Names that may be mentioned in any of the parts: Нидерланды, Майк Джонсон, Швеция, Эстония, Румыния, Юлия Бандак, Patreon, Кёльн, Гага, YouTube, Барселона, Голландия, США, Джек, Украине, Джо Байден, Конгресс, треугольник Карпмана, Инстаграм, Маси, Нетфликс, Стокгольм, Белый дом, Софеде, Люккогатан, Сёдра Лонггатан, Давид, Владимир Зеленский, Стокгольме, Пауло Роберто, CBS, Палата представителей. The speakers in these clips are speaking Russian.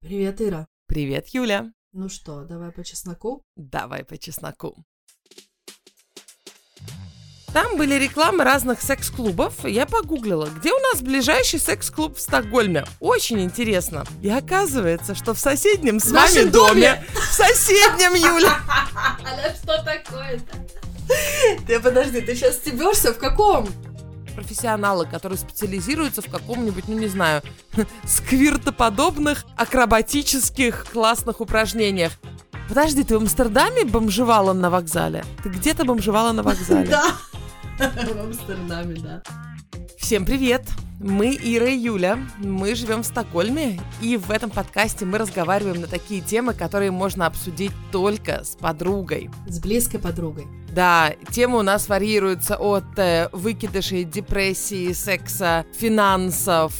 Привет, Ира. Привет, Юля. Ну что, давай по чесноку? Давай по чесноку. Там были рекламы разных секс-клубов. Я погуглила, где у нас ближайший секс-клуб в Стокгольме. Очень интересно. И оказывается, что в соседнем с вами доме. В соседнем, Юля. А что такое-то? Ты подожди, ты сейчас стебешься в каком? Профессионалы, которые специализируются в каком-нибудь, ну не знаю, сквиртоподобных акробатических классных упражнениях. Подожди, ты в Амстердаме бомжевала на вокзале? Ты где-то бомжевала на вокзале? Да, в Амстердаме, да. Всем привет! Мы Ира и Юля, мы живем в Стокгольме, и в этом подкасте мы разговариваем на такие темы, которые можно обсудить только с подругой. С близкой подругой. Да, темы у нас варьируются от выкидышей, депрессии, секса, финансов,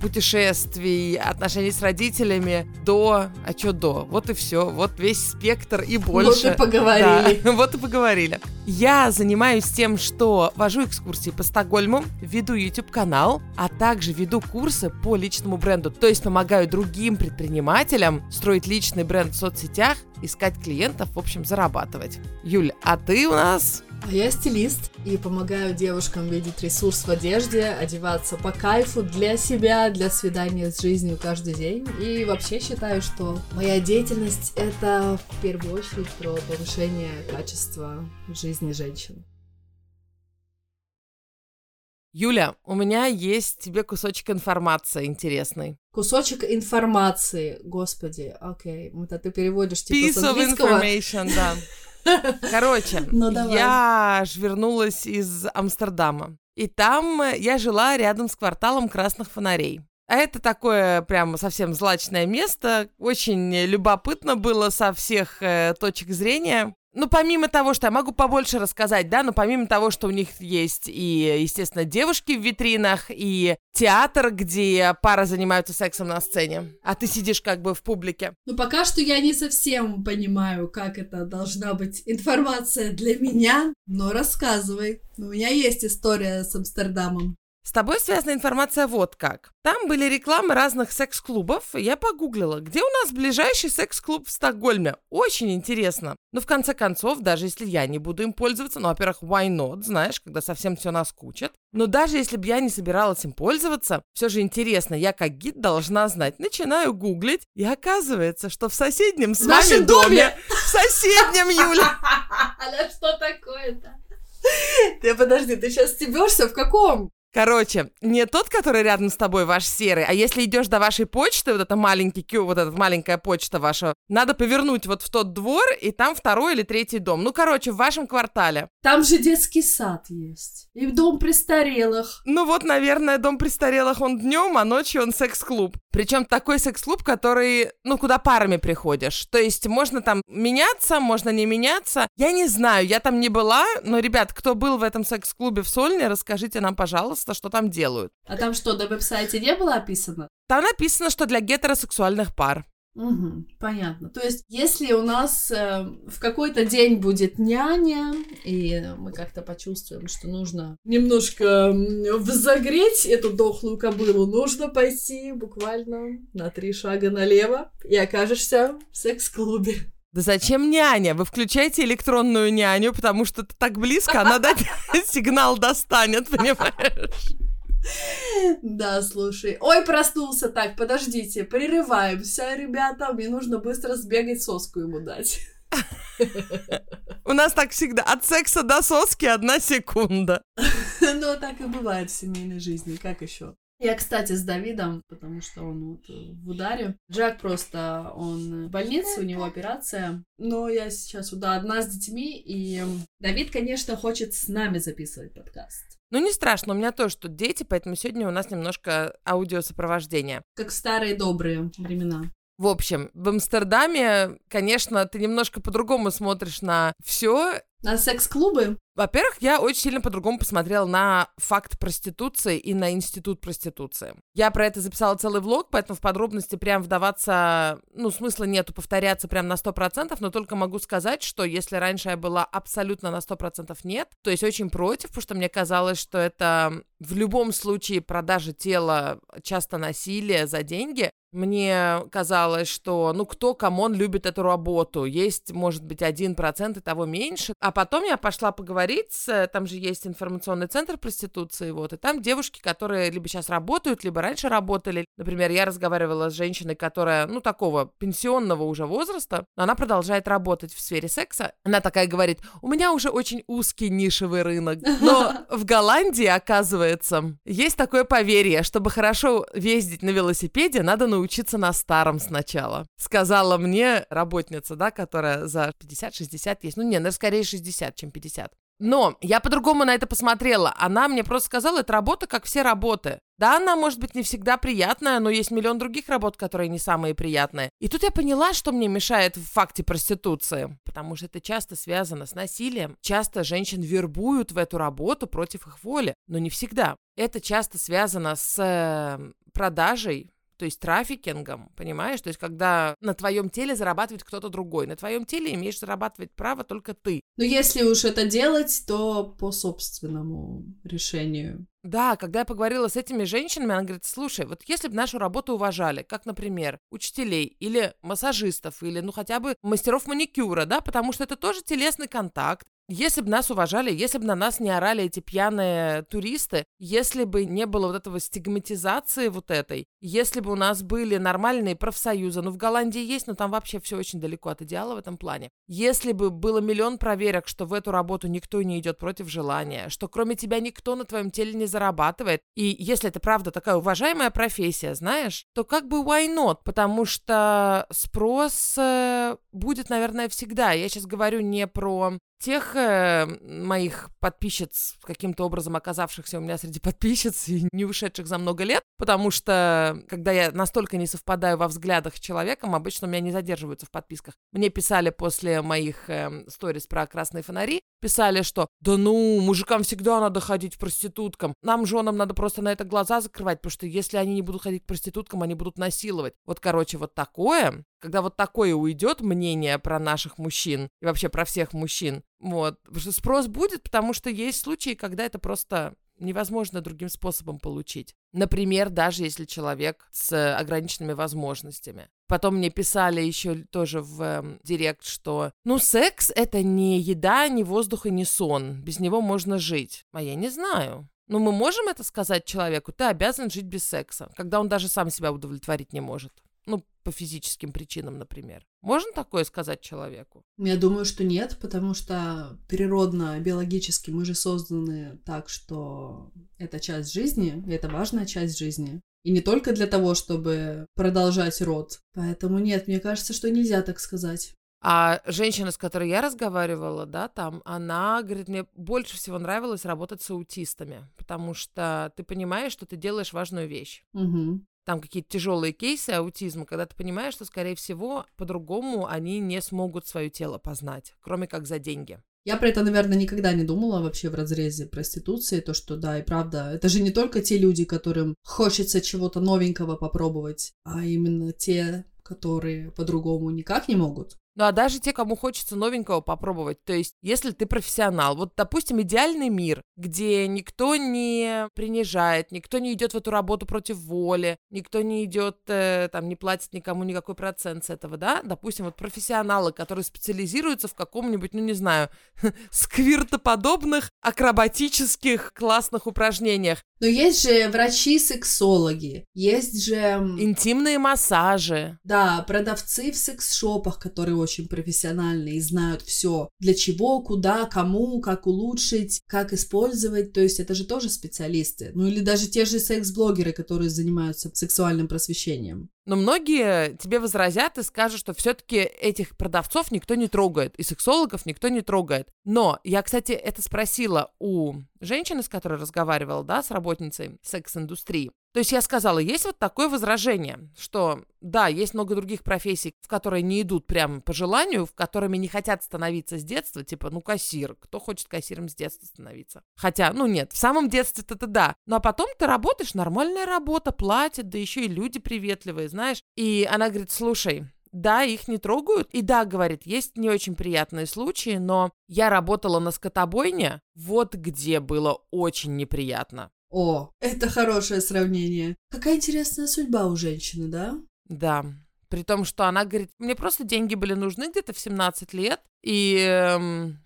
путешествий, отношений с родителями до... А что до? Вот и все, вот весь спектр и больше. Вот и поговорили. Да, вот и поговорили. Я занимаюсь тем, что вожу экскурсии по Стокгольму, веду YouTube-канал, а также веду курсы по личному бренду, то есть помогаю другим предпринимателям строить личный бренд в соцсетях, искать клиентов, в общем, зарабатывать. Юль, а ты у нас? А я стилист и помогаю девушкам видеть ресурс в одежде, одеваться по кайфу для себя, для свидания с жизнью каждый день. И вообще считаю, что моя деятельность — это в первую очередь про повышение качества жизни женщин. Юля, у меня есть тебе кусочек информации интересный. Кусочек информации, господи, окей, это ты переводишь типа с английского. Piece of information, да. Короче, я ж вернулась из Амстердама, и там я жила рядом с кварталом красных фонарей. А это такое прямо совсем злачное место, очень любопытно было со всех точек зрения. Ну, помимо того, что я могу побольше рассказать, да, но помимо того, что у них есть и, естественно, девушки в витринах, и театр, где пара занимаются сексом на сцене, а ты сидишь как бы в публике. Ну, пока что я не совсем понимаю, как это должна быть информация для меня, но рассказывай. У меня есть история с Амстердамом. С тобой связана информация вот как. Там были рекламы разных секс-клубов. Я погуглила, где у нас ближайший секс-клуб в Стокгольме. Очень интересно. Но в конце концов, даже если я не буду им пользоваться, ну, во-первых, why not, знаешь, когда совсем все наскучит. Но даже если бы я не собиралась им пользоваться, все же интересно, я как гид должна знать. Начинаю гуглить, и оказывается, что в соседнем с вами доме, в соседнем, Юля. А что такое-то? Ты подожди, ты сейчас стебешься в каком? Короче, не тот, который рядом с тобой, ваш серый, а если идешь до вашей почты, вот эта маленькая почта ваша, надо повернуть вот в тот двор, и там второй или третий дом. Ну, короче, в вашем квартале. Там же детский сад есть. И дом престарелых. Ну вот, наверное, дом престарелых он днем, а ночью он секс-клуб. Причем такой секс-клуб, который, куда парами приходишь. То есть можно там меняться, можно не меняться. Я не знаю, я там не была, но, ребят, кто был в этом секс-клубе в Сольне, расскажите нам, пожалуйста, что там делают. А там что, на веб-сайте не было описано? Там написано, что для гетеросексуальных пар. Угу, понятно. То есть, если у нас в какой-то день будет няня, и мы как-то почувствуем, что нужно немножко взогреть эту дохлую кобылу, нужно пойти буквально на 3 шага налево, и окажешься в секс-клубе. Да зачем няня? Вы включаете электронную няню, потому что ты так близко, она сигнал достанет, понимаешь? Да, слушай. Ой, проснулся, так, подождите, прерываемся, ребята, мне нужно быстро сбегать, соску ему дать. У нас так всегда, от секса до соски 1 секунда. Ну, так и бывает в семейной жизни, как еще? Я, кстати, с Давидом, потому что он вот в ударе. Джек просто, он в больнице, у него операция. Но я сейчас одна с детьми, и Давид, конечно, хочет с нами записывать подкаст. Ну, не страшно, у меня тоже тут дети, поэтому сегодня у нас немножко аудиосопровождение. Как в старые добрые времена. В общем, в Амстердаме, конечно, ты немножко по-другому смотришь на все. На секс-клубы? Во-первых, я очень сильно по-другому посмотрела на факт проституции и на институт проституции. Я про это записала целый влог, поэтому в подробности прям вдаваться, смысла нету повторяться прям на 100%, но только могу сказать, что если раньше я была абсолютно на 100% нет, то есть очень против, потому что мне казалось, что это в любом случае продажа тела, часто насилие за деньги, Мне казалось, что, ну, кто, камон, любит эту работу. Есть, может быть, 1% и того меньше. А потом я пошла поговорить, там же есть информационный центр проституции, вот, и там девушки, которые либо сейчас работают, либо раньше работали. Например, я разговаривала с женщиной, которая, ну, такого пенсионного уже возраста, но она продолжает работать в сфере секса. Она такая говорит, у меня уже очень узкий нишевый рынок. Но в Голландии, оказывается, есть такое поверье, чтобы хорошо ездить на велосипеде, надо научиться. Учиться на старом сначала. Сказала мне работница, да, которая за 50-60 есть. Ну, не, наверное, скорее 60, чем 50. Но я по-другому на это посмотрела. Она мне просто сказала, это работа, как все работы. Да, она, может быть, не всегда приятная, но есть миллион других работ, которые не самые приятные. И тут я поняла, что мне мешает в факте проституции, потому что это часто связано с насилием. Часто женщин вербуют в эту работу против их воли, но не всегда. Это часто связано с продажей, то есть трафикингом, понимаешь? То есть когда на твоем теле зарабатывает кто-то другой. На твоем теле имеешь зарабатывать право только ты. Но если уж это делать, то по собственному решению. Да, когда я поговорила с этими женщинами, она говорит, слушай, вот если бы нашу работу уважали, как, например, учителей или массажистов, или, ну, хотя бы мастеров маникюра, да, потому что это тоже телесный контакт. Если бы нас уважали, если бы на нас не орали эти пьяные туристы, если бы не было вот этого стигматизации вот этой, если бы у нас были нормальные профсоюзы, ну, в Голландии есть, но там вообще все очень далеко от идеала в этом плане. Если бы было миллион проверок, что в эту работу никто не идет против желания, что кроме тебя никто на твоем теле не зарабатывает, и если это правда такая уважаемая профессия, знаешь, то как бы why not, потому что спрос будет, наверное, всегда. Я сейчас говорю не про тех моих подписчиц, каким-то образом оказавшихся у меня среди подписчиц и не ушедших за много лет, потому что, когда я настолько не совпадаю во взглядах с человеком, обычно у меня не задерживаются в подписках. Мне писали после моих сторис про красные фонари, писали, что «Да ну, мужикам всегда надо ходить к проституткам, нам, женам, надо просто на это глаза закрывать, потому что если они не будут ходить к проституткам, они будут насиловать». Вот, короче, вот такое. Когда вот такое уйдет мнение про наших мужчин и вообще про всех мужчин, вот, спрос будет, потому что есть случаи, когда это просто невозможно другим способом получить. Например, даже если человек с ограниченными возможностями. Потом мне писали еще тоже в директ, что ну секс — это не еда, не воздух и не сон, без него можно жить. А я не знаю. Но мы можем это сказать человеку? Ты обязан жить без секса, когда он даже сам себя удовлетворить не может. Ну, по физическим причинам, например. Можно такое сказать человеку? Я думаю, что нет, потому что природно, биологически мы же созданы так, что это часть жизни, это важная часть жизни. И не только для того, чтобы продолжать род. Поэтому нет, мне кажется, что нельзя так сказать. А женщина, с которой я разговаривала, да, там, она говорит, мне больше всего нравилось работать с аутистами, потому что ты понимаешь, что ты делаешь важную вещь. Угу. Там какие-то тяжелые кейсы аутизма, когда ты понимаешь, что, скорее всего, по-другому они не смогут свое тело познать, кроме как за деньги. Я про это, наверное, никогда не думала вообще в разрезе проституции, то, что да, и правда, это же не только те люди, которым хочется чего-то новенького попробовать, а именно те, которые по-другому никак не могут. Ну, а даже те, кому хочется новенького попробовать. То есть, если ты профессионал. Вот, допустим, идеальный мир, где никто не принижает, никто не идет в эту работу против воли, никто не идет, там, не платит никому никакой процент с этого, да? Допустим, вот профессионалы, которые специализируются в каком-нибудь, ну, не знаю, сквиртоподобных, акробатических, классных упражнениях. Но есть же врачи-сексологи, есть же... Интимные массажи. Да, продавцы в секс-шопах, которые очень профессиональные и знают все, для чего, куда, кому, как улучшить, как использовать, то есть это же тоже специалисты. Ну или даже те же секс-блогеры, которые занимаются сексуальным просвещением. Но многие тебе возразят и скажут, что все-таки этих продавцов никто не трогает, и сексологов никто не трогает. Но я, кстати, это спросила у женщины, с которой разговаривала, да, с работницей секс-индустрии. То есть я сказала, есть вот такое возражение, что да, есть много других профессий, в которые не идут прямо по желанию, в которыми не хотят становиться с детства, типа, ну, кассир, кто хочет кассиром с детства становиться? Хотя, ну, нет, в самом детстве-то да, ну, а потом ты работаешь, нормальная работа, платят, да еще и люди приветливые, знаешь, и она говорит, слушай... Да, их не трогают. И да, говорит, есть не очень приятные случаи, но я работала на скотобойне, вот где было очень неприятно. О, это хорошее сравнение. Какая интересная судьба у женщины, да? Да. При том, что она говорит, мне просто деньги были нужны где-то в 17 лет, и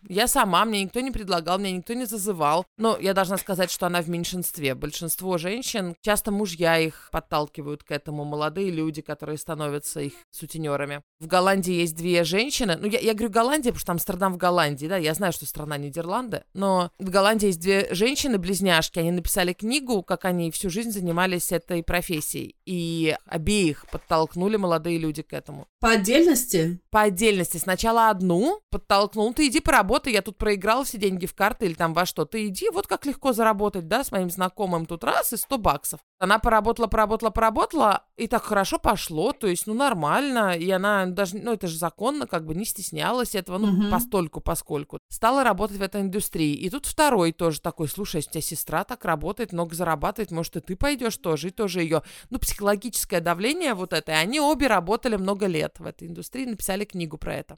я сама, мне никто не предлагал, меня никто не зазывал. Но я должна сказать, что она в меньшинстве. Большинство женщин, часто мужья их подталкивают к этому, молодые люди, которые становятся их сутенерами. В Голландии есть две женщины, ну я говорю Голландия, потому что Амстердам в Голландии, да, я знаю, что страна Нидерланды, но в Голландии есть две женщины-близняшки, они написали книгу, как они всю жизнь занимались этой профессией, и обеих подтолкнули молодые люди к этому. По отдельности? По отдельности. Сначала одну подтолкнул, ты иди поработай, я тут проиграл все деньги в карты или там во что. Ты иди, вот как легко заработать, да, с моим знакомым тут раз и $100. Она поработала, и так хорошо пошло, то есть, ну, нормально, и она даже, ну, это же законно, как бы не стеснялась этого, ну, поскольку. Стала работать в этой индустрии. И тут второй тоже такой, слушай, если у тебя сестра так работает, много зарабатывает, может, и ты пойдешь тоже, и тоже ее. Ну, психологическое давление вот это, и они обе работали много лет в этой индустрии, написали книгу про это.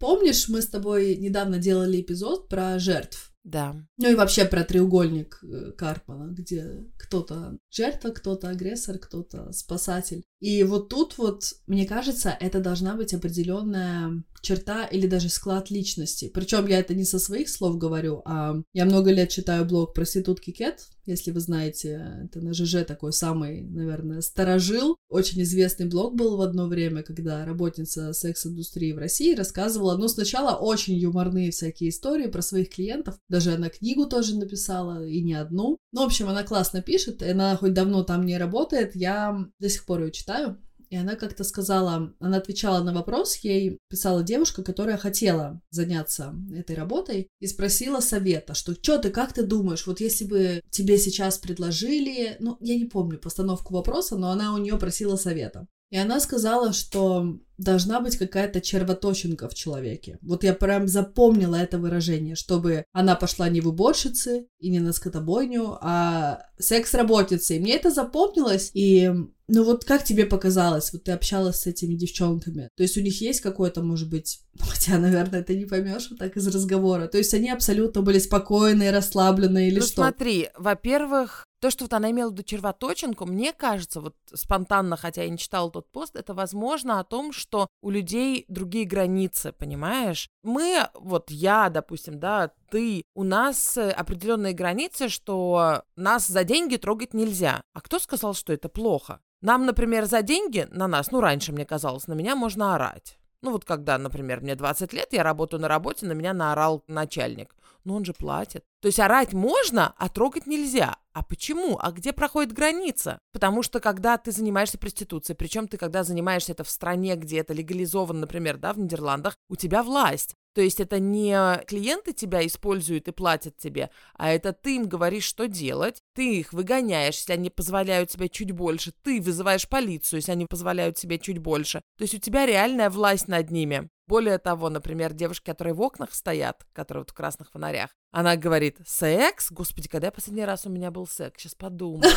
Помнишь, мы с тобой недавно делали эпизод про жертв? Да. Ну и вообще про треугольник Карпмана, где кто-то жертва, кто-то агрессор, кто-то спасатель. И вот тут вот, мне кажется, это должна быть определенная черта или даже склад личности. Причем я это не со своих слов говорю, а я много лет читаю блог «Проститутки Кэт», если вы знаете, это на ЖЖ такой самый, наверное, старожил. Очень известный блог был в одно время, когда работница секс-индустрии в России рассказывала, ну, сначала очень юморные всякие истории про своих клиентов. Даже она книгу тоже написала, и не одну. Ну, в общем, она классно пишет, она хоть давно там не работает, я до сих пор ее читаю. И она как-то сказала, она отвечала на вопрос, ей писала девушка, которая хотела заняться этой работой, и спросила совета, что «Чё ты, как ты думаешь, вот если бы тебе сейчас предложили...» Ну, я не помню постановку вопроса, но она у нее просила совета. И она сказала, что должна быть какая-то червоточинка в человеке. Вот я прям запомнила это выражение, чтобы она пошла не в уборщицы и не на скотобойню, а секс-работницы. И мне это запомнилось, и... Ну вот как тебе показалось, вот ты общалась с этими девчонками, то есть у них есть какое-то, может быть, хотя, наверное, ты не поймешь вот так из разговора, то есть они абсолютно были спокойные, расслабленные или ну, что? Ну смотри, во-первых, то, что вот она имела в виду червоточинку, мне кажется, вот спонтанно, хотя я не читала тот пост, это возможно о том, что у людей другие границы, понимаешь? Мы, вот я, допустим, да, ты, у нас определенные границы, что нас за деньги трогать нельзя. А кто сказал, что это плохо? Нам, например, за деньги, на нас, ну, раньше, мне казалось, на меня можно орать. Ну, вот когда, например, мне 20 лет, я работаю на работе, на меня наорал начальник. Но он же платит. То есть орать можно, а трогать нельзя. А почему? А где проходит граница? Потому что когда ты занимаешься проституцией, причем ты когда занимаешься это в стране, где это легализовано, например, да, в Нидерландах, у тебя власть. То есть это не клиенты тебя используют и платят тебе, а это ты им говоришь, что делать, ты их выгоняешь, если они позволяют тебе чуть больше, ты вызываешь полицию, если они позволяют тебе чуть больше. То есть у тебя реальная власть над ними. Более того, например, девушки, которые в окнах стоят, которые вот в красных фонарях, она говорит, секс? Господи, когда я последний раз у меня был секс? Сейчас подумаю.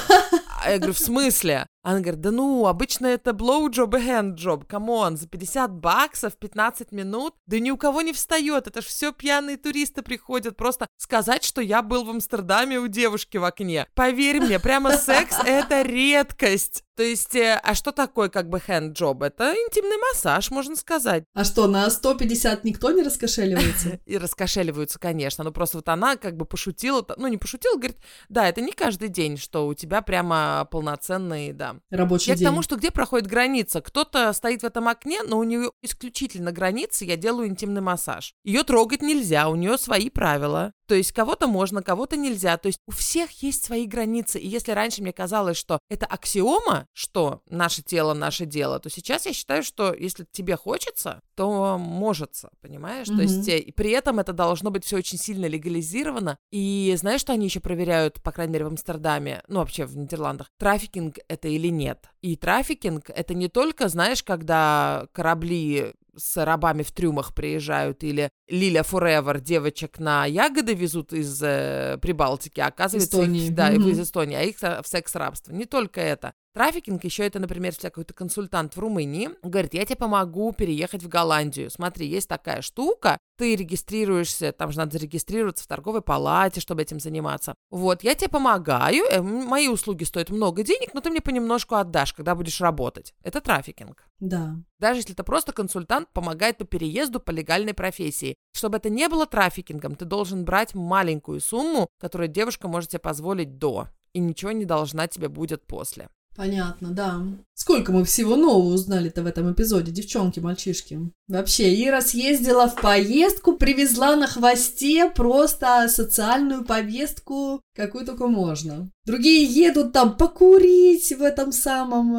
А я говорю, в смысле? Она говорит, да ну, обычно это blowjob и handjob, камон, за $50, 15 минут, да ни у кого не встает, это ж все пьяные туристы приходят, просто сказать, что я был в Амстердаме у девушки в окне. Поверь мне, прямо секс — это редкость. То есть, а что такое как бы handjob? Это интимный массаж, можно сказать. А что, на 150 никто не раскошеливается? И раскошеливаются, конечно, но просто вот она как бы пошутила, ну не пошутила, говорит, да, это не каждый день, что у тебя прямо полноценный, да. Рабочий день. Я к тому, что где проходит граница? Кто-то стоит в этом окне, но у нее исключительно границы, я делаю интимный массаж. Ее трогать нельзя, у нее свои правила. То есть кого-то можно, кого-то нельзя. То есть у всех есть свои границы. И если раньше мне казалось, что это аксиома, что наше тело, наше дело, то сейчас я считаю, что если тебе хочется, то можется, понимаешь? Mm-hmm. То есть и при этом это должно быть все очень сильно легализировано. И знаешь, что они еще проверяют, по крайней мере, в Амстердаме, ну вообще в Нидерландах, трафикинг это или нет? И трафикинг это не только, знаешь, когда корабли... с рабами в трюмах приезжают, или Лиля Форевер девочек на ягоды везут из Прибалтики, а оказывается, Эстонии. Их из Эстонии, а их в секс-рабство. Не только это. Трафикинг, еще это, например, если какой-то консультант в Румынии, говорит, я тебе помогу переехать в Голландию. Смотри, есть такая штука, ты регистрируешься, там же надо зарегистрироваться в торговой палате, чтобы этим заниматься. Вот, я тебе помогаю, мои услуги стоят много денег, но ты мне понемножку отдашь, когда будешь работать. Это трафикинг. Да. Даже если это просто консультант помогает по переезду по легальной профессии. Чтобы это не было трафикингом, ты должен брать маленькую сумму, которую девушка может тебе позволить до, и ничего не должна тебе будет после. Понятно, да. Сколько мы всего нового узнали-то в этом эпизоде, девчонки, мальчишки. Вообще, Ира съездила в поездку, привезла на хвосте просто социальную повестку, какую только можно. Другие едут там покурить в этом самом,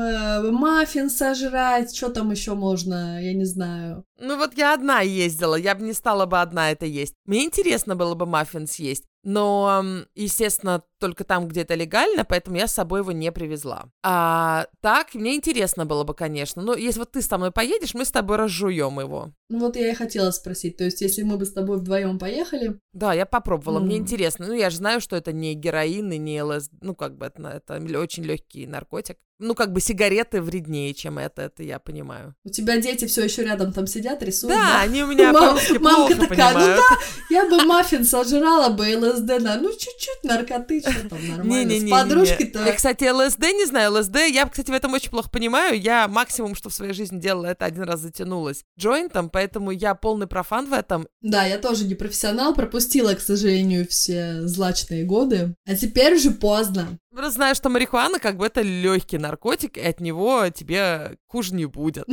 маффин сожрать, что там еще можно, я не знаю. Ну вот я одна ездила, я бы не стала бы одна это есть. Мне интересно было бы маффин съесть. Но, естественно, только там, где это легально, поэтому я с собой его не привезла. А так, мне интересно было бы, конечно. Но если вот ты со мной поедешь, мы с тобой разжуем его. Ну вот я и хотела спросить. То есть, если мы бы с тобой вдвоем поехали... Да, я попробовала, мне интересно. Ну, я же знаю, что это не героин и не ЛСД. Ну, как бы это очень легкий наркотик. Ну, как бы сигареты вреднее, чем это я понимаю. У тебя дети все еще рядом там сидят, рисуют. Да, да? Они у меня по-русски плохо такая, понимают. Ну да, я бы маффин сожрала бы, ЛСД, ну чуть-чуть наркоты, что там нормально. Не-не-не, подружки-то... Я, кстати, ЛСД не знаю, ЛСД, я, кстати, в этом очень плохо понимаю. Я максимум, что в своей жизни делала, это один раз затянулась джойнтом, поэтому я полный профан в этом. Да, я тоже не профессионал, пропустила, к сожалению, все злачные годы. А теперь уже поздно. Просто знаю, что марихуана как бы это легкий наркотик, и от него тебе хуже не будет.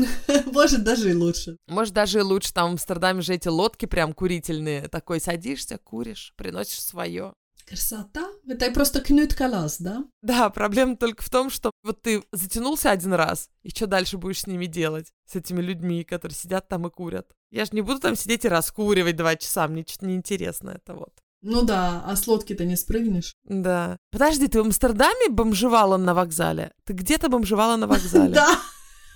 Может, даже и лучше. Может, даже и лучше. Там в Амстердаме же эти лодки прям курительные. Такой садишься, куришь, приносишь свое. Красота. Это просто кнут-калас, да? Да, проблема только в том, что вот ты затянулся один раз, и что дальше будешь с ними делать? С этими людьми, которые сидят там и курят. Я же не буду там сидеть и раскуривать 2 часа, мне что-то неинтересно это вот. Ну да, а с лодки-то не спрыгнешь. Да. Подожди, ты в Амстердаме бомжевала на вокзале? Ты где-то бомжевала на вокзале? Да,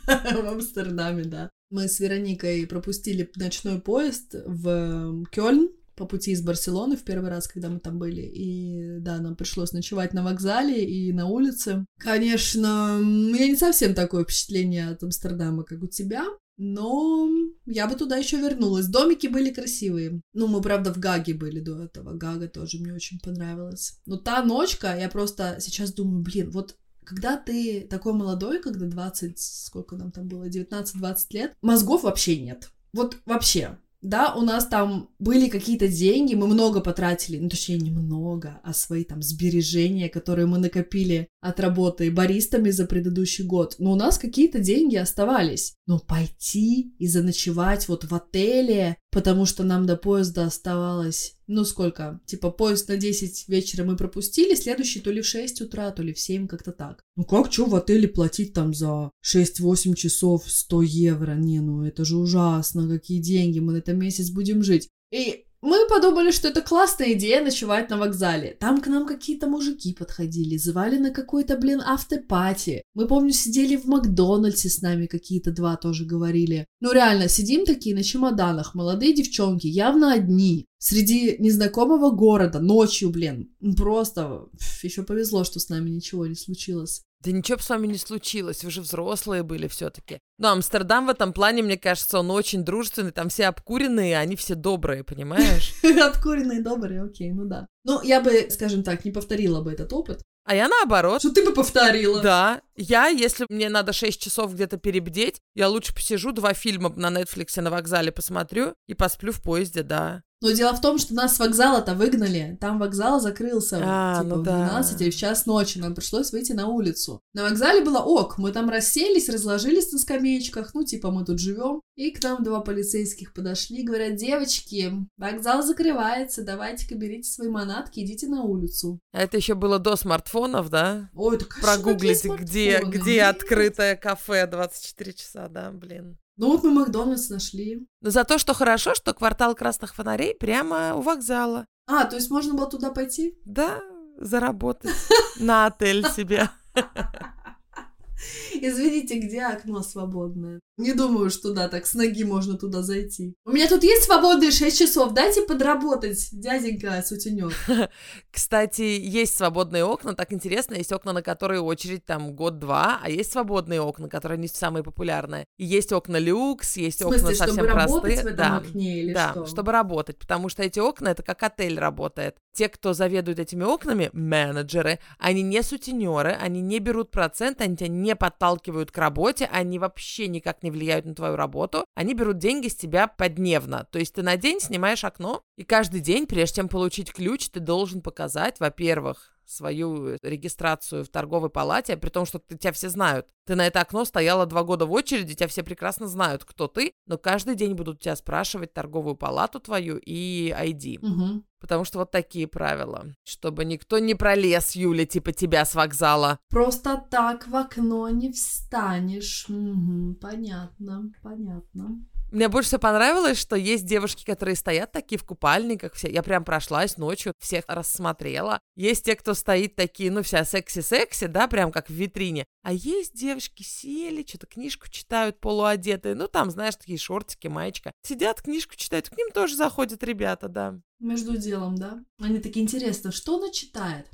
в Амстердаме, да. Мы с Вероникой пропустили ночной поезд в Кёльн по пути из Барселоны в первый раз, когда мы там были. И да, нам пришлось ночевать на вокзале и на улице. Конечно, у меня не совсем такое впечатление от Амстердама, как у тебя. Но я бы туда еще вернулась. Домики были красивые. Ну, мы, правда, в Гаге были до этого. Гага тоже мне очень понравилась. Но та ночка, я просто сейчас думаю, блин, вот когда ты такой молодой, когда 20, сколько нам там было, 19-20 лет, мозгов вообще нет. Вот вообще. Да, у нас там были какие-то деньги, мы много потратили, ну, точнее, немного, а свои там сбережения, которые мы накопили от работы баристами за предыдущий год. Но у нас какие-то деньги оставались. Но пойти и заночевать вот в отеле, потому что нам до поезда оставалось, ну, сколько? Типа поезд на 10 вечера мы пропустили, следующий то ли в 6 утра, то ли в 7, как-то так. Ну, как что в отеле платить там за 6-8 часов 100 евро? Не, ну, это же ужасно, какие деньги, мы на это месяц будем жить. И... мы подумали, что это классная идея ночевать на вокзале. Там к нам какие-то мужики подходили, звали на какой-то, блин, автопати. Мы, помню, сидели в Макдональдсе, с нами какие-то два тоже говорили. Ну реально, сидим такие на чемоданах, молодые девчонки, явно одни. Среди незнакомого города, ночью, блин. Просто еще повезло, что с нами ничего не случилось. Да ничего бы с вами не случилось, вы же взрослые были все-таки. Но Амстердам в этом плане, мне кажется, он очень дружественный, там все обкуренные, они все добрые, понимаешь? Обкуренные, добрые, окей, ну да. Ну, я бы, скажем так, не повторила бы этот опыт. А я наоборот. Что ты бы повторила? Да. Я, если мне надо 6 часов где-то перебдеть, я лучше посижу, 2 фильма на Нетфликсе на вокзале посмотрю и посплю в поезде, да. Но дело в том, что нас с вокзала-то выгнали. Там вокзал закрылся типа, ну да. В 12 или в час ночи. Нам пришлось выйти на улицу. На вокзале было ок. Мы там расселись, разложились на скамеечках. Ну, типа, мы тут живем. И к нам 2 полицейских подошли. Говорят, девочки, вокзал закрывается. Давайте-ка берите свои манатки, идите на улицу. А это еще было до смартфонов, да? Ой, так прогуглите, где открытое кафе 24 часа, да, блин. Ну вот мы Макдональдс нашли. Но зато что хорошо, что квартал красных фонарей прямо у вокзала. А, то есть можно было туда пойти? Да, заработать на отель себе. Извините, где окно свободное? Не думаю, что да, так с ноги можно туда зайти. У меня тут есть свободные 6 часов, дайте подработать, дяденька-сутенёр. Кстати, есть свободные окна, так интересно, есть окна, на которые очередь там год-два, а есть свободные окна, которые не самые популярные. И есть окна люкс, есть окна совсем простые. В смысле, чтобы работать в этом окне или что? Да, чтобы работать, потому что эти окна, это как отель работает. Те, кто заведует этими окнами, менеджеры, они не сутенёры, они не берут процент, они тебя не подталкивают к работе, они вообще никак не влияют на твою работу, они берут деньги с тебя подневно. То есть ты на день снимаешь окно, и каждый день, прежде чем получить ключ, ты должен показать, во-первых, свою регистрацию в торговой палате, при том, что тебя все знают. Ты на это окно стояла 2 года в очереди, тебя все прекрасно знают, кто ты, но каждый день будут тебя спрашивать торговую палату твою и ID. Угу. Потому что вот такие правила. Чтобы никто не пролез, Юля, типа тебя с вокзала. Просто так в окно не встанешь. Угу, понятно, понятно. Мне больше всего понравилось, что есть девушки, которые стоят такие в купальниках, все. Я прям прошлась ночью, всех рассмотрела. Есть те, кто стоит такие, ну, вся секси-секси, да, прям как в витрине. А есть девушки, сели, что-то книжку читают полуодетые, ну, там, знаешь, такие шортики, маечка. Сидят, книжку читают, к ним тоже заходят ребята, да. Между делом, да? Они такие, интересно, что она читает?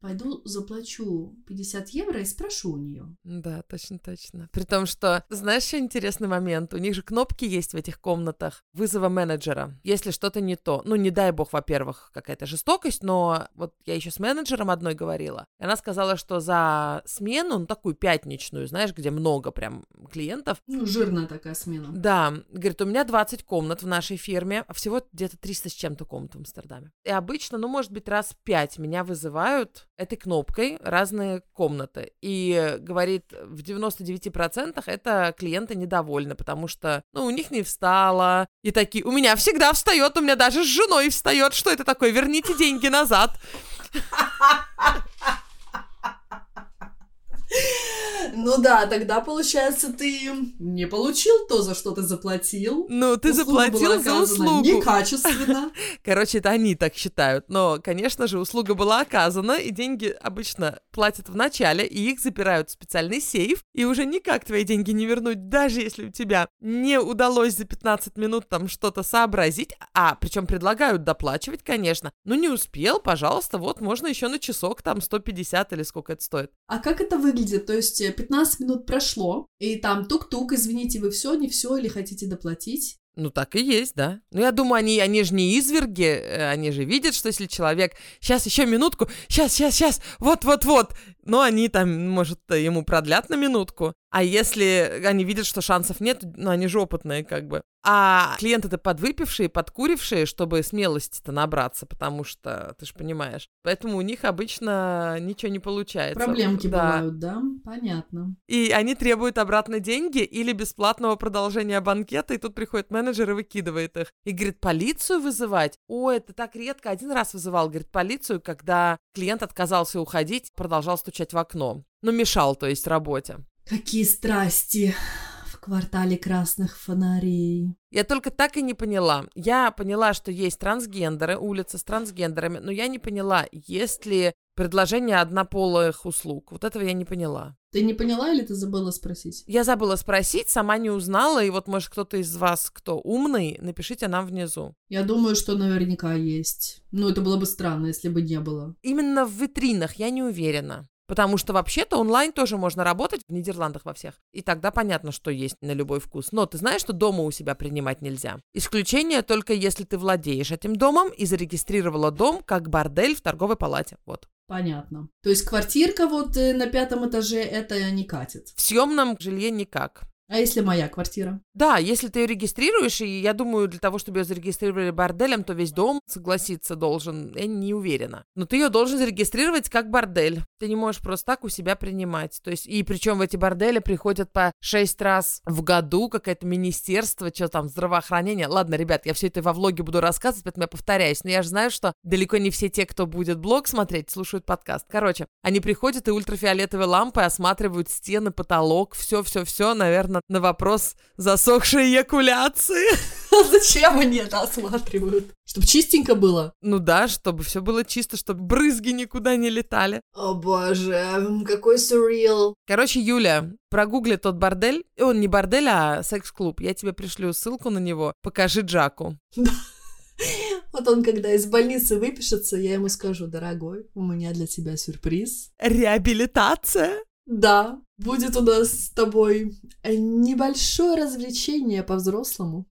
Пойду заплачу 50 евро и спрошу у нее. Да, точно-точно. При том, что, знаешь, еще интересный момент. У них же кнопки есть в этих комнатах вызова менеджера, если что-то не то. Ну, не дай бог, во-первых, какая-то жестокость, но вот я еще с менеджером одной говорила. Она сказала, что за смену, ну, такую пятничную, знаешь, где много прям клиентов. Ну, жирная такая смена. Да. Говорит, у меня 20 комнат в нашей фирме, а всего где-то 300 с чем-то комнат в Амстердаме. И обычно, ну, может быть, раз 5 меня вызывают этой кнопкой разные комнаты. И, говорит, в 99% это клиенты недовольны, потому что, ну, у них не встало. И такие, у меня всегда встает, у меня даже с женой встает. Что это такое? Верните деньги назад. Ну да, тогда, получается, ты не получил то, за что ты заплатил. Ну, ты заплатил за услугу. Некачественно. Короче, это они так считают. Но, конечно же, услуга была оказана, и деньги обычно платят в начале, и их запирают в специальный сейф, и уже никак твои деньги не вернуть, даже если у тебя не удалось за 15 минут там что-то сообразить. А, причем предлагают доплачивать, конечно. Ну, не успел, пожалуйста, вот можно еще на часок там 150 или сколько это стоит. А как это выглядит? То есть 15 минут прошло, и там тук-тук, извините, вы все, не все, или хотите доплатить? Ну, так и есть, да. Ну, я думаю, они же не изверги, они же видят, что если человек, сейчас, еще минутку, сейчас, вот-вот-вот, но они там, может, ему продлят на минутку. А если они видят, что шансов нет, ну, они же опытные, как бы. А клиенты-то подвыпившие, подкурившие, чтобы смелости-то набраться, потому что, ты же понимаешь. Поэтому у них обычно ничего не получается. Проблемки бывают, да? Понятно. И они требуют обратно деньги или бесплатного продолжения банкета, и тут приходит менеджер и выкидывает их. И говорит, полицию вызывать? О, это так редко. 1 раз вызывал, говорит, полицию, когда клиент отказался уходить, продолжал стучать в окно. Ну, мешал, то есть, работе. Какие страсти в квартале красных фонарей. Я только так и не поняла. Я поняла, что есть трансгендеры, улица с трансгендерами, но я не поняла, есть ли предложение однополых услуг. Вот этого я не поняла. Ты не поняла или ты забыла спросить? Я забыла спросить, сама не узнала, и вот, может, кто-то из вас, кто умный, напишите нам внизу. Я думаю, что наверняка есть. Ну, это было бы странно, если бы не было. Именно в витринах я не уверена. Потому что вообще-то онлайн тоже можно работать в Нидерландах во всех. И тогда понятно, что есть на любой вкус. Но ты знаешь, что дома у себя принимать нельзя. Исключение только если ты владеешь этим домом и зарегистрировала дом как бордель в торговой палате. Вот. Понятно. То есть квартирка вот на 5-м этаже это не катит? В съемном жилье никак. А если моя квартира? Да, если ты ее регистрируешь, и я думаю, для того, чтобы ее зарегистрировали борделем, то весь дом согласиться должен, я не уверена. Но ты ее должен зарегистрировать как бордель. Ты не можешь просто так у себя принимать. То есть, и причем в эти бордели приходят по 6 раз в году, какое-то министерство, что там, здравоохранение. Ладно, ребят, я все это во влоге буду рассказывать, поэтому я повторяюсь. Но я же знаю, что далеко не все те, кто будет блог смотреть, слушают подкаст. Короче, они приходят и ультрафиолетовые лампы осматривают стены, потолок, все-все-все, наверное, ответила на вопрос засохшей эякуляции. Зачем они это осматривают? Чтобы чистенько было? Ну да, чтобы все было чисто, чтобы брызги никуда не летали. О боже, какой сюрреал. Короче, Юля, прогугли тот бордель. Он не бордель, а секс-клуб. Я тебе пришлю ссылку на него. Покажи Джаку. Вот он, когда из больницы выпишется, я ему скажу: дорогой, у меня для тебя сюрприз. Реабилитация? Да, будет у нас с тобой небольшое развлечение по-взрослому.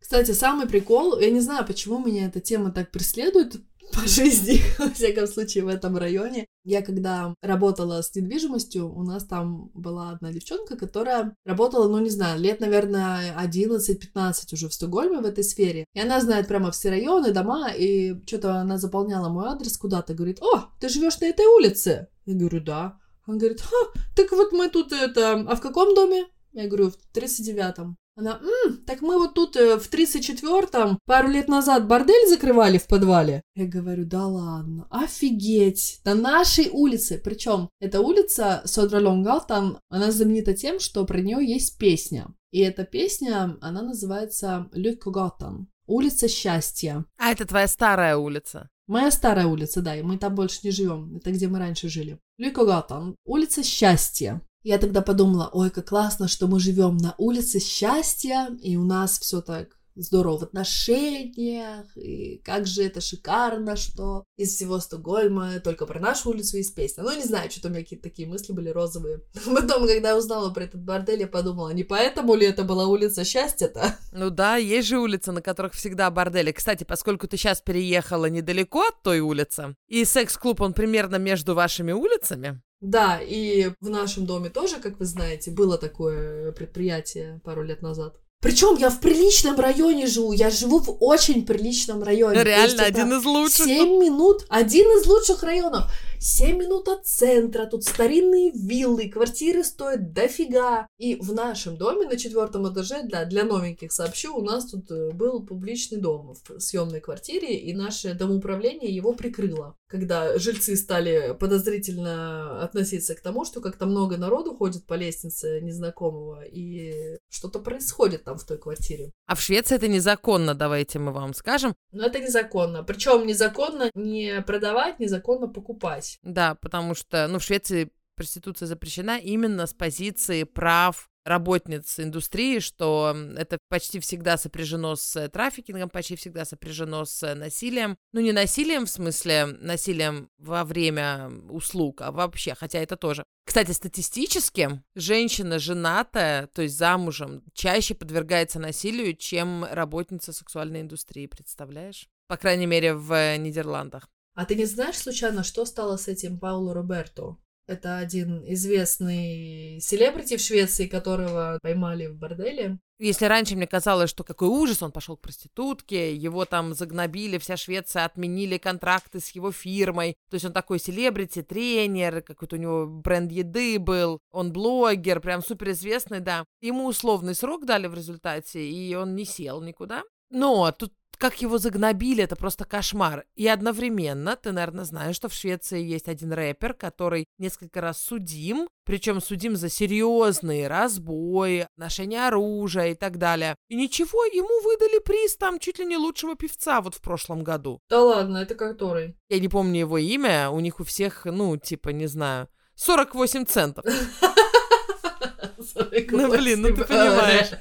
Кстати, самый прикол, я не знаю, почему меня эта тема так преследует по жизни, во всяком случае, в этом районе. Я когда работала с недвижимостью, у нас там была одна девчонка, которая работала, ну не знаю, лет, наверное, 11-15 уже в Стокгольме в этой сфере. И она знает прямо все районы, дома, и что-то она заполняла мой адрес куда-то, говорит: «О, ты живешь на этой улице?» Я говорю: «Да». Она говорит: «Ха, так вот мы тут это... А в каком доме?» Я говорю: «В 39-м». Она: так мы вот тут в 34-м пару лет назад бордель закрывали в подвале». Я говорю: «Да ладно, офигеть, на нашей улице». Причем эта улица Сёдра Лонггатан, она знаменита тем, что про нее есть песня. И эта песня, она называется «Люккогатан», улица счастья. А это твоя старая улица? Моя старая улица, да, и мы там больше не живем. Это где мы раньше жили. Люккогатан, улица счастья. Я тогда подумала: ой, как классно, что мы живем на улице счастья, и у нас все так здорово в отношениях, и как же это шикарно, что из всего Стокгольма только про нашу улицу есть песня. Ну, не знаю, что-то у меня какие-то такие мысли были розовые. Потом, когда я узнала про этот бордель, я подумала: не поэтому ли это была улица счастья-то? Ну да, есть же улицы, на которых всегда бордели. Кстати, поскольку ты сейчас переехала недалеко от той улицы, и секс-клуб, он примерно между вашими улицами. Да, и в нашем доме тоже, как вы знаете, было такое предприятие пару лет назад. Причем я в приличном районе живу, я живу в очень приличном районе. Реально, один из лучших. 7 минут, один из лучших районов. 7 минут от центра, тут старинные виллы, квартиры стоят дофига. И в нашем доме на 4-м этаже, для новеньких сообщу, у нас тут был публичный дом в съемной квартире, и наше домоуправление его прикрыло, когда жильцы стали подозрительно относиться к тому, что как-то много народу ходит по лестнице незнакомого, и что-то происходит там в той квартире. А в Швеции это незаконно, давайте мы вам скажем. Но это незаконно. Причем незаконно не продавать, незаконно покупать. Да, потому что, в Швеции проституция запрещена именно с позиции прав работниц индустрии, что это почти всегда сопряжено с трафикингом, почти всегда сопряжено с насилием. Ну, не насилием в смысле, насилием во время услуг, а вообще, хотя это тоже. Кстати, статистически женщина женатая, то есть замужем, чаще подвергается насилию, чем работница сексуальной индустрии, представляешь? По крайней мере, в Нидерландах. А ты не знаешь, случайно, что стало с этим Пауло Роберто? Это один известный селебрити в Швеции, которого поймали в борделе. Если раньше мне казалось, что какой ужас, он пошел к проститутке, его там загнобили, вся Швеция, отменили контракты с его фирмой. То есть он такой селебрити, тренер, какой-то у него бренд еды был, он блогер, прям суперизвестный, да. Ему условный срок дали в результате, и он не сел никуда. Но тут как его загнобили, это просто кошмар. И одновременно, ты, наверное, знаешь, что в Швеции есть один рэпер, который несколько раз судим, причем судим за серьезные разбои, ношение оружия и так далее. И ничего, ему выдали приз там чуть ли не лучшего певца вот в прошлом году. Да ладно, это который? Я не помню его имя, у них у всех, не знаю, 48 центов. Ты понимаешь.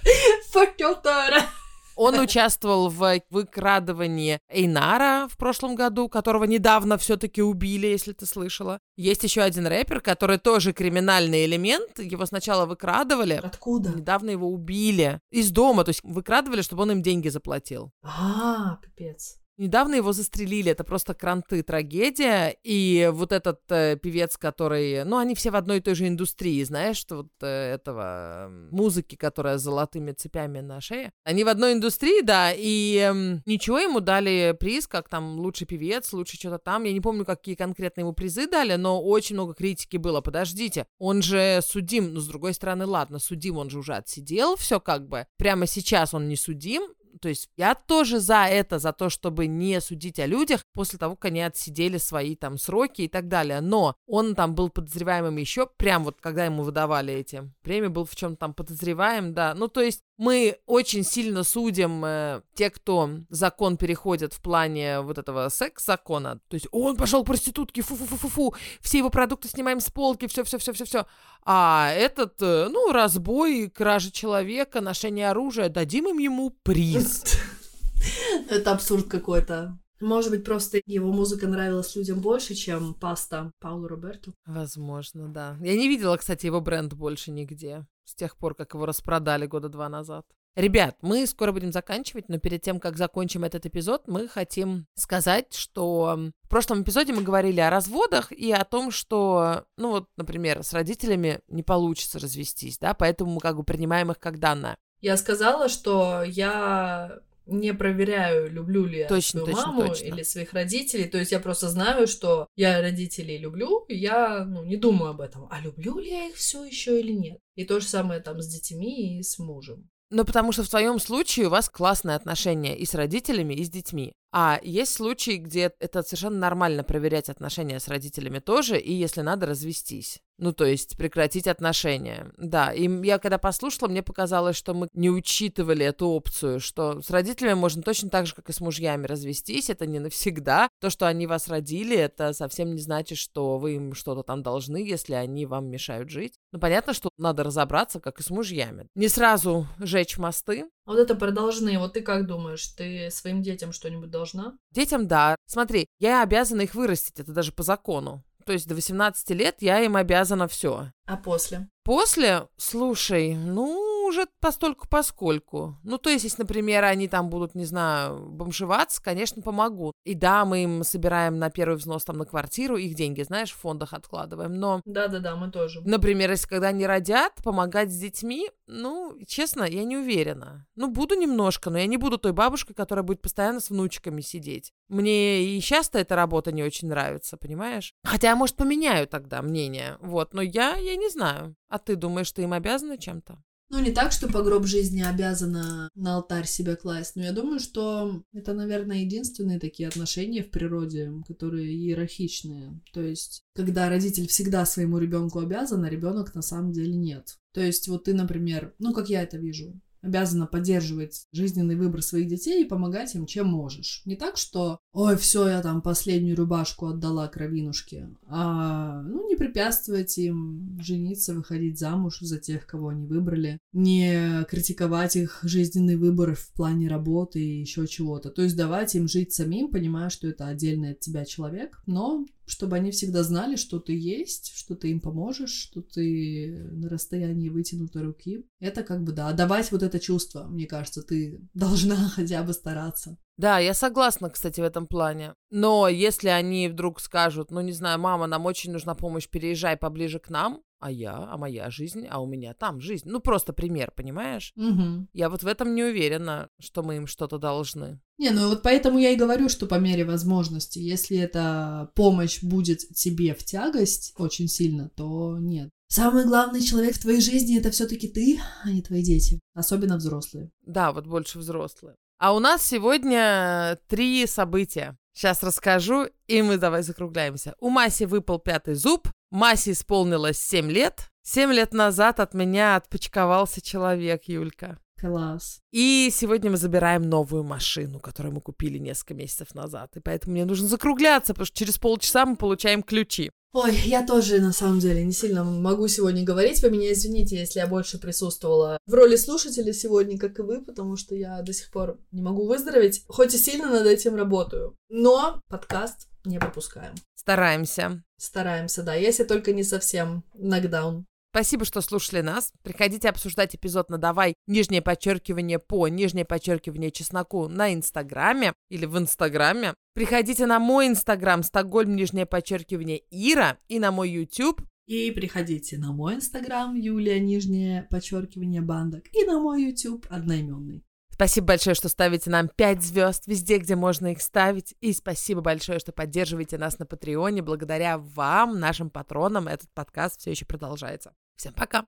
Он участвовал в выкрадывании Эйнара в прошлом году, которого недавно все-таки убили, если ты слышала. Есть еще один рэпер, который тоже криминальный элемент. Его сначала выкрадывали. Откуда? Недавно его убили. Из дома, то есть выкрадывали, чтобы он им деньги заплатил. А, пипец. Недавно его застрелили, это просто кранты трагедия, и вот этот певец, который, они все в одной и той же индустрии, знаешь, что вот этого музыки, которая с золотыми цепями на шее, они в одной индустрии, да, и ничего, ему дали приз, как там лучший певец, лучше что-то там, я не помню, какие конкретно ему призы дали, но очень много критики было, подождите, он же судим, но с другой стороны, ладно, судим, он же уже отсидел, все как бы, прямо сейчас он не судим. То есть я тоже за это, за то, чтобы не судить о людях после того, как они отсидели свои там сроки и так далее. Но он там был подозреваемым еще, прям вот когда ему выдавали эти премии, был в чем-то там подозреваем, да. Ну, то есть мы очень сильно судим те, кто закон переходит в плане вот этого секс-закона. То есть он пошел к проститутке, фу-фу-фу-фу-фу, все его продукты снимаем с полки, все-все-все-все-все. А этот, ну, разбой, кража человека, ношение оружия, дадим им ему приз. Это абсурд какой-то. Может быть, просто его музыка нравилась людям больше, чем паста Пауло Роберто? Возможно, да. Я не видела, кстати, его бренд больше нигде с тех пор, как его распродали 2 года назад. Ребят, мы скоро будем заканчивать, но перед тем, как закончим этот эпизод, мы хотим сказать, что в прошлом эпизоде мы говорили о разводах и о том, что, ну вот, например, с родителями не получится развестись, да, поэтому мы как бы принимаем их как данное. Я сказала, что я не проверяю, люблю ли я свою маму или своих родителей. То есть я просто знаю, что я родителей люблю, и я не думаю об этом. А люблю ли я их все еще или нет? И то же самое там с детьми и с мужем. Ну, потому что в твоем случае у вас классные отношения и с родителями, и с детьми. А есть случаи, где это совершенно нормально проверять отношения с родителями тоже, и если надо, развестись. Ну, то есть прекратить отношения. Да, и я когда послушала, мне показалось, что мы не учитывали эту опцию, что с родителями можно точно так же, как и с мужьями, развестись, это не навсегда. То, что они вас родили, это совсем не значит, что вы им что-то там должны, если они вам мешают жить. Ну, понятно, что надо разобраться, как и с мужьями. Не сразу жечь мосты. Вот это про должны. Вот ты как думаешь, ты своим детям что-нибудь должна? Детям, да. Смотри, я обязана их вырастить, это даже по закону. То есть до 18 лет я им обязана все. А после? После, слушай, уже постольку-поскольку. Ну, то есть, если, например, они там будут, не знаю, бомжеваться, конечно, помогу. И да, мы им собираем на первый взнос там на квартиру, их деньги, знаешь, в фондах откладываем, но... Да-да-да, мы тоже. Например, если когда они родят, помогать с детьми, честно, я не уверена. Буду немножко, но я не буду той бабушкой, которая будет постоянно с внучками сидеть. Мне и сейчас-то эта работа не очень нравится, понимаешь? Хотя, может, поменяю тогда мнение, но я не знаю. А ты думаешь, ты им обязана чем-то? Не так, что по гроб жизни обязана на алтарь себя класть, но я думаю, что это, наверное, единственные такие отношения в природе, которые иерархичные. То есть, когда родитель всегда своему ребенку обязан, а ребенок на самом деле нет. То есть, вот ты, например, как я это вижу, обязана поддерживать жизненный выбор своих детей и помогать им, чем можешь. Не так, что «Ой, все, я там последнюю рубашку отдала кровинушке», а не препятствовать им жениться, выходить замуж за тех, кого они выбрали, не критиковать их жизненный выбор в плане работы и еще чего-то. То есть давать им жить самим, понимая, что это отдельный от тебя человек, но чтобы они всегда знали, что ты есть, что ты им поможешь, что ты на расстоянии вытянутой руки. Это давать вот это чувство, мне кажется, ты должна хотя бы стараться. Да, я согласна, кстати, в этом плане. Но если они вдруг скажут, мама, нам очень нужна помощь, переезжай поближе к нам, а моя жизнь, а у меня там жизнь. Просто пример, понимаешь? Угу. Я вот в этом не уверена, что мы им что-то должны. Поэтому я и говорю, что по мере возможности, если эта помощь будет тебе в тягость очень сильно, то нет. Самый главный человек в твоей жизни — это все-таки ты, а не твои дети. Особенно взрослые. Да, больше взрослые. А у нас сегодня 3 события. Сейчас расскажу, и мы давай закругляемся. У Маси выпал 5 зуб. Маси исполнилось 7 лет. 7 лет назад от меня отпочковался человек, Юлька. Класс. И сегодня мы забираем новую машину, которую мы купили несколько месяцев назад. И поэтому мне нужно закругляться, потому что через полчаса мы получаем ключи. Ой, я тоже, на самом деле, не сильно могу сегодня говорить. Вы меня извините, если я больше присутствовала в роли слушателя сегодня, как и вы, потому что я до сих пор не могу выздороветь, хоть и сильно над этим работаю. Но подкаст не пропускаем. Стараемся. Стараемся, да, если только не совсем нокдаун. Спасибо, что слушали нас. Приходите обсуждать эпизод на «Давай», _по_чесноку на Инстаграме или в Инстаграме. Приходите на мой Инстаграм Стокгольм, _ Ира, и на мой YouTube. И приходите на мой Инстаграм Юлия, _ Бандак, и на мой YouTube одноименный. Спасибо большое, что ставите нам 5 звезд везде, где можно их ставить. И спасибо большое, что поддерживаете нас на Патреоне. Благодаря вам, нашим патронам, этот подкаст все еще продолжается. Всем пока!